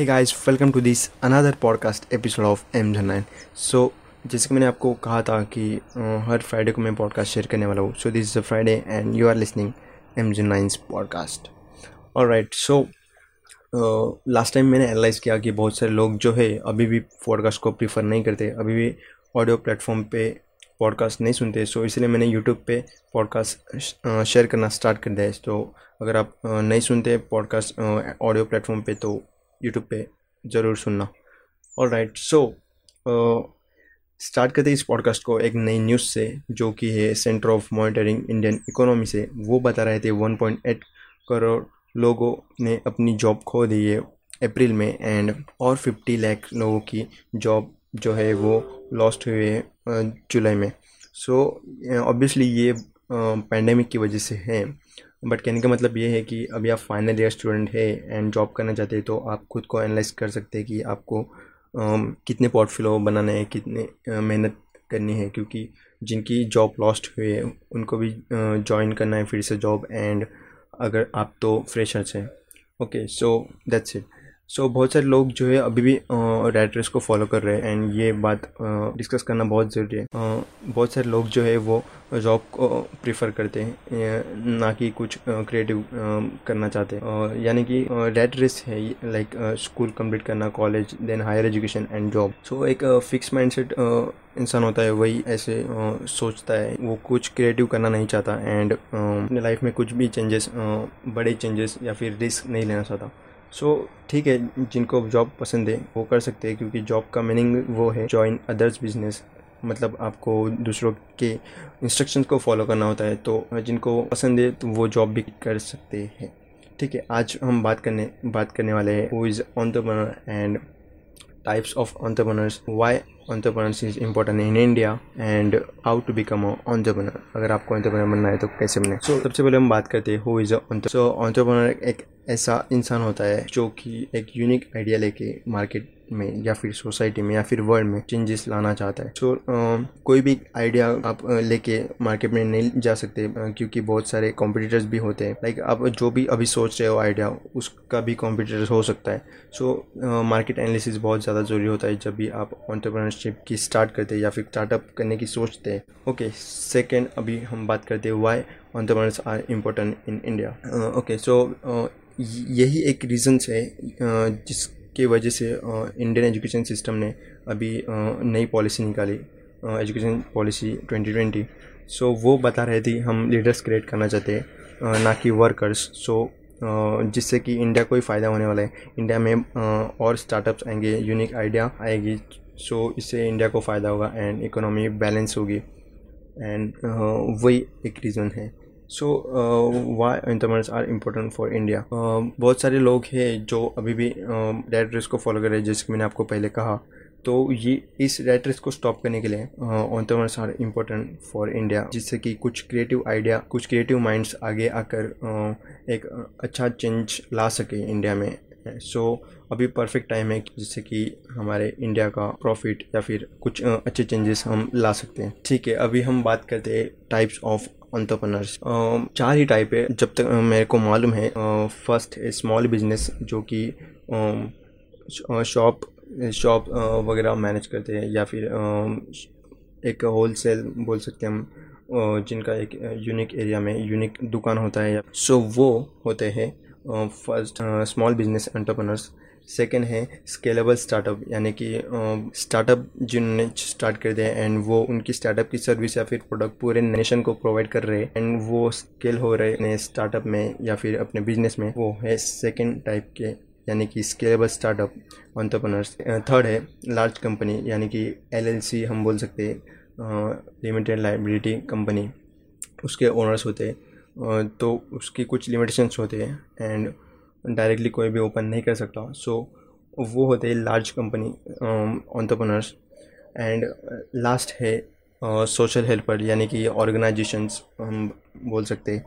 Hey guys, welcome to this another podcast episode of M09. So जैसे कि मैंने आपको कहा था कि हर फ्राइडे को मैं पॉडकास्ट शेयर करने वाला हूँ. So this is a Friday and you are listening M09's podcast. Alright, so last time मैंने एनालाइज़ किया कि बहुत सारे लोग जो है अभी भी पॉडकास्ट को प्रीफर नहीं करते, अभी भी ऑडियो प्लेटफॉर्म पे पॉडकास्ट नहीं सुनते. सो इसलिए मैंने यूट्यूब पे पॉडकास्ट शेयर करना स्टार्ट कर दिया है. तो अगर आप नहीं सुनते पॉडकास्ट ऑडियो प्लेटफॉर्म पे तो यूट्यूब पे ज़रूर सुनना. ऑलराइट, सो स्टार्ट करते इस पॉडकास्ट को एक नई न्यूज़ से जो कि है centre of monitoring Indian economy से. वो बता रहे थे 1.8 करोड़ लोगों ने अपनी जॉब खो दी है अप्रैल में एंड और 50 लाख लोगों की जॉब जो है वो लॉस्ट हुए हैं जुलाई में. सो ऑब्वियसली ये पैंडेमिक की वजह से है, बट कहने का मतलब ये है कि अभी आप फाइनल ईयर स्टूडेंट है एंड जॉब करना चाहते हैं तो आप खुद को एनालाइज कर सकते हैं कि आपको कितने पोर्टफोलियो बनाना है, कितने मेहनत करनी है, क्योंकि जिनकी जॉब लॉस्ट हुई है उनको भी जॉइन करना है फिर से जॉब एंड अगर आप तो फ्रेशर्स हैं. Okay, so that's it. So बहुत सारे लोग जो है अभी भी रैट रेस को फॉलो कर रहे हैं एंड ये बात डिस्कस करना बहुत ज़रूरी है. बहुत सारे लोग जो है वो जॉब को प्रीफर करते हैं ना कि कुछ क्रिएटिव करना चाहते हैं. यानी कि रैट रेस है लाइक स्कूल कंप्लीट करना, college, then higher education and job. So एक फिक्स माइंडसेट इंसान होता है, वही ऐसे सोचता है, वो कुछ क्रिएटिव करना नहीं चाहता एंड अपने लाइफ में कुछ भी चेंजेस, बड़े चेंजेस या फिर रिस्क नहीं लेना चाहता. सो ठीक है, जिनको जॉब पसंद है वो कर सकते हैं, क्योंकि जॉब का मीनिंग वो है जॉइन अदर्स बिजनेस, मतलब आपको दूसरों के इंस्ट्रक्शंस को फॉलो करना होता है. तो जिनको पसंद है तो वो जॉब भी कर सकते हैं. ठीक है, आज हम बात करने वाले हैं who is entrepreneur and types of entrepreneurs, why entrepreneurs is important in India and how to become a entrepreneur. अगर आपको एंटरप्रेन्योर बनना है तो कैसे बने. सो सबसे पहले हम बात करते हैं हु इज़ एंटरप्रेन्योर. एक ऐसा इंसान होता है जो कि एक यूनिक आइडिया लेके मार्केट में या फिर सोसाइटी में या फिर वर्ल्ड में चेंजेस लाना चाहता है. सो कोई भी आइडिया आप लेके मार्केट में नहीं जा सकते, क्योंकि बहुत सारे कॉम्पिटिटर्स भी होते हैं. लाइक आप जो भी अभी सोच रहे हो आइडिया, उसका भी कॉम्पिटिटर्स हो सकता है. सो मार्केट एनालिसिस बहुत ज़्यादा ज़रूरी होता है जब भी आप एंटरप्रेन्योरशिप की स्टार्ट करते हैं या फिर स्टार्टअप करने की सोचते हैं. ओके, सेकेंड अभी हम बात करते हैं why entrepreneurs are important in India. Okay, so यही एक रीज़न्स है जिसके वजह से इंडियन एजुकेशन सिस्टम ने अभी नई पॉलिसी निकाली, एजुकेशन पॉलिसी 2020. सो वो बता रहे थे हम लीडर्स क्रिएट करना चाहते हैं ना कि वर्कर्स. सो जिससे कि इंडिया को ही फ़ायदा होने वाला है. इंडिया में और स्टार्टअप्स आएंगे, यूनिक आइडिया आएगी. सो इससे इंडिया को फ़ायदा होगा एंड इकोनॉमी बैलेंस होगी एंड वही एक रीज़न है. So why entrepreneurs are important for India. बहुत सारे लोग हैं जो अभी भी रैट रेस को फॉलो कर रहे हैं, जैसे कि मैंने आपको पहले कहा. तो ये इस रैट रेस को स्टॉप करने के लिए entrepreneurs are important for India, जिससे कि कुछ क्रिएटिव आइडिया, कुछ क्रिएटिव माइंड्स आगे आकर एक अच्छा चेंज ला सके इंडिया में. सो अभी परफेक्ट टाइम है जिससे कि हमारे इंडिया का प्रॉफिट या फिर कुछ अच्छे चेंजेस हम ला सकते हैं. ठीक है, अभी हम बात करते हैं टाइप्स ऑफ एंटरप्रेन्योर्स. चार ही टाइप है जब तक मेरे को मालूम है. फर्स्ट है स्मॉल बिजनेस, जो कि शॉप वगैरह मैनेज करते हैं या फिर एक होलसेल बोल सकते हैं हम, जिनका एक यूनिक एरिया में यूनिक दुकान होता है. सो वो होते हैं first small business entrepreneurs. Second है स्केलेबल स्टार्टअप, यानी कि स्टार्टअप जिन्होंने स्टार्ट कर दिया एंड वो उनकी स्टार्टअप की सर्विस या फिर प्रोडक्ट पूरे नेशन को प्रोवाइड कर रहे हैं एंड वो स्केल हो रहे हैं स्टार्टअप में या फिर अपने बिजनेस में. वो है सेकेंड टाइप के, यानी कि स्केलेबल स्टार्टअप एंटरप्रेन्योर्स. थर्ड है लार्ज कंपनी, यानी कि LLC हम बोल सकते हैं, लिमिटेड लायबिलिटी कंपनी. उसके ओनर्स होते हैं तो उसकी कुछ लिमिटेशंस होते हैं एंड डायरेक्टली कोई भी ओपन नहीं कर सकता. सो वो होते हैं large company entrepreneurs. And last है सोशल हेल्पर, यानी कि ऑर्गेनाइजेशंस हम बोल सकते हैं.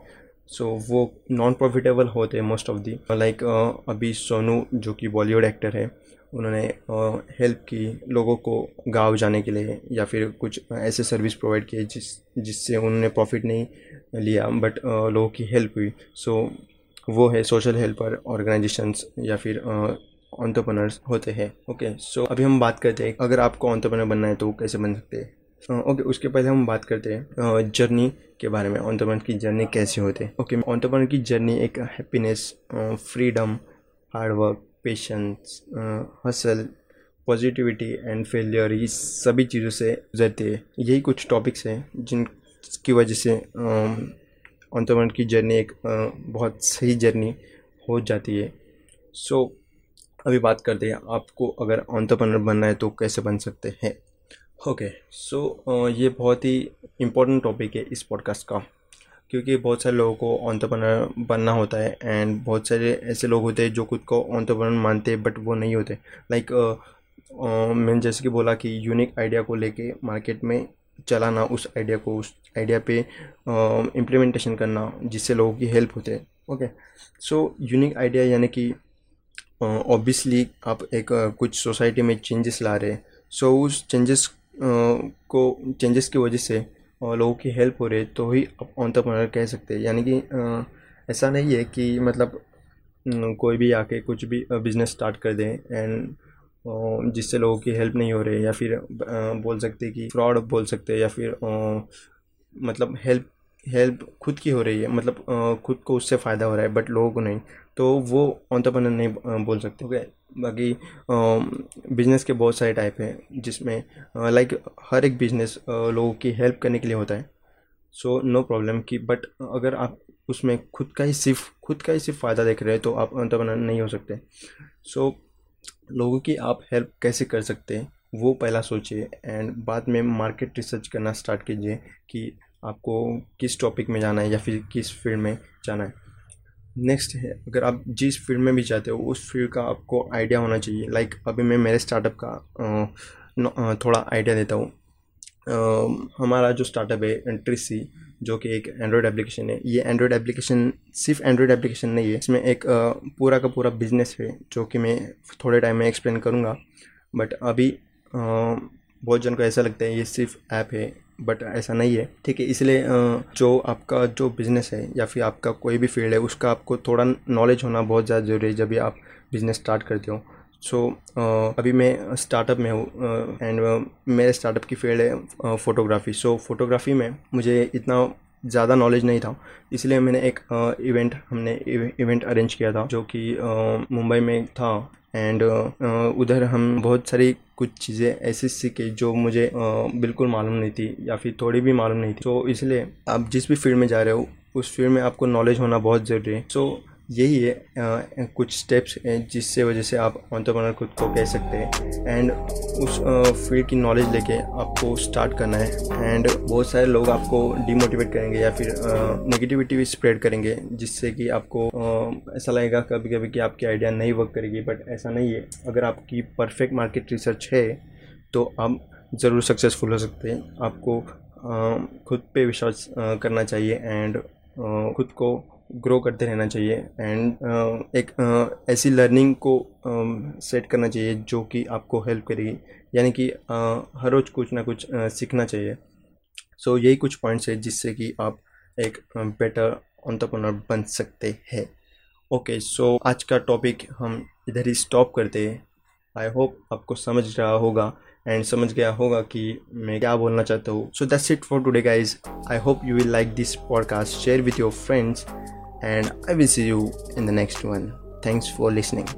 सो वो नॉन प्रॉफिटेबल होते हैं मोस्ट ऑफ दी. लाइक अभी सोनू जो कि बॉलीवुड एक्टर है, उन्होंने हेल्प की लोगों को गांव जाने के लिए या फिर कुछ ऐसे सर्विस प्रोवाइड किए जिससे उन्होंने प्रॉफिट नहीं लिया, बट लोगों की हेल्प हुई. सो वो है सोशल हेल्पर ऑर्गेनाइजेशंस या फिर एंटरप्रेन्योर्स होते हैं। ओके सो अभी हम बात करते हैं अगर आपको एंटरप्रेन्योर बनना है तो कैसे बन सकते हैं। ओके उसके पहले हम बात करते हैं जर्नी के बारे में, एंटरप्रेन्योर की जर्नी कैसे होते हैं। ओके एंटरप्रेन्योर की जर्नी एक happiness, freedom, hard work, patience, hustle, positivity and failure, ये सभी चीज़ों से गुजरती है। यही कुछ टॉपिक्स हैं जिनकी वजह से एंटरप्रेन्योर की जर्नी एक बहुत सही जर्नी हो जाती है। सो अभी बात करते हैं आपको अगर एंटरप्रेन्योर बनना है तो कैसे बन सकते हैं। ओके सो ये बहुत ही इम्पोर्टेंट टॉपिक है इस पॉडकास्ट का, क्योंकि बहुत सारे लोगों को एंटरप्रेन्योर बनना होता है एंड बहुत सारे ऐसे लोग होते हैं जो खुद को एंटरप्रेन्योर मानते हैं बट वो नहीं होते। लाइक मैंने जैसे कि बोला कि यूनिक आइडिया को लेके मार्केट में चलाना, उस आइडिया को उस आइडिया पे इम्प्लीमेंटेशन करना जिससे लोगों की हेल्प होते हैं। ओके सो यूनिक आइडिया यानी कि ऑब्वियसली आप एक कुछ सोसाइटी में चेंजेस ला रहे हैं। सो उस चेंजेस को चेंजेस की वजह से लोगों की हेल्प हो रही है तो ही आप एंटरप्रेन्योर कह सकते हैं। यानी कि ऐसा नहीं है कि मतलब कोई भी आके कुछ भी बिजनेस स्टार्ट कर दें एंड जिससे लोगों की हेल्प नहीं हो रही, या फिर बोल सकते कि फ्रॉड बोल सकते, या फिर मतलब हेल्प खुद की हो रही है, मतलब खुद को उससे फ़ायदा हो रहा है बट लोगों को नहीं, तो वो एंटरप्रेन्योर नहीं बोल सकते। ओके बाकी बिज़नेस के बहुत सारे टाइप हैं जिसमें लाइक हर एक बिज़नेस लोगों की हेल्प करने के लिए होता है। सो नो प्रॉब्लम की, बट अगर आप उसमें खुद का ही सिर्फ फ़ायदा देख रहे हैं तो आप एंटरप्रेन्योर नहीं हो सकते। सो लोगों की आप हेल्प कैसे कर सकते हैं वो पहला सोचिए एंड बाद में मार्केट रिसर्च करना स्टार्ट कीजिए कि आपको किस टॉपिक में जाना है या फिर किस फील्ड में जाना है। नेक्स्ट है अगर आप जिस फील्ड में भी जाते हो उस फील्ड का आपको आइडिया होना चाहिए। लाइक अभी मैं मेरे स्टार्टअप का थोड़ा आइडिया देता हूँ। हमारा जो स्टार्टअप है ट्रिसी जो कि एक एंड्रॉयड एप्लीकेशन है, ये एंड्रॉयड एप्लीकेशन सिर्फ एंड्रॉयड एप्लीकेशन नहीं है, इसमें एक पूरा का पूरा बिजनेस है जो कि मैं थोड़े टाइम में एक्सप्लेन करूँगा। बट अभी बहुत जन को ऐसा लगता है ये सिर्फ ऐप है बट ऐसा नहीं है, ठीक है। इसलिए जो आपका जो बिज़नेस है या फिर आपका कोई भी फील्ड है उसका आपको थोड़ा नॉलेज होना बहुत ज़्यादा ज़रूरी है जब भी आप बिज़नेस स्टार्ट करते हो। सो अभी मैं स्टार्टअप में हूँ एंड मेरे स्टार्टअप की फील्ड है फ़ोटोग्राफी। सो फोटोग्राफी में मुझे इतना ज़्यादा नॉलेज नहीं था, इसलिए मैंने एक इवेंट अरेंज किया था जो कि मुंबई में था एंड उधर हम बहुत सारी कुछ चीज़ें ऐसी सीखे जो मुझे बिल्कुल मालूम नहीं थी या फिर थोड़ी भी मालूम नहीं थी। तो इसलिए आप जिस भी फील्ड में जा रहे हो उस फील्ड में आपको नॉलेज होना बहुत ज़रूरी है। सो यही है कुछ स्टेप्स हैं जिससे वजह से आप एंटरप्रेन्योर खुद को कह सकते हैं एंड उस फील्ड की नॉलेज लेके आपको स्टार्ट करना है। एंड बहुत सारे लोग आपको डिमोटिवेट करेंगे या फिर नेगेटिविटी भी स्प्रेड करेंगे जिससे कि आपको ऐसा लगेगा कभी कभी कि आपकी आइडिया नहीं वर्क करेगी, बट ऐसा नहीं है। अगर आपकी परफेक्ट मार्केट रिसर्च है तो आप ज़रूर सक्सेसफुल हो सकते हैं। आपको खुद पे विश्वास करना चाहिए एंड खुद को ग्रो करते रहना चाहिए एंड एक ऐसी लर्निंग को सेट करना चाहिए जो कि आपको हेल्प करेगी। यानी कि हर रोज़ कुछ ना कुछ सीखना चाहिए। सो यही कुछ पॉइंट्स है जिससे कि आप एक बेटर एंटरप्रेन्योर बन सकते हैं। ओके सो आज का टॉपिक हम इधर ही स्टॉप करते हैं। आई होप आपको समझ रहा होगा एंड समझ गया होगा कि मैं क्या बोलना चाहता हूँ। So that's it for today guys. I hope you will like this podcast, share with your friends and I will see you in the next one. Thanks for listening.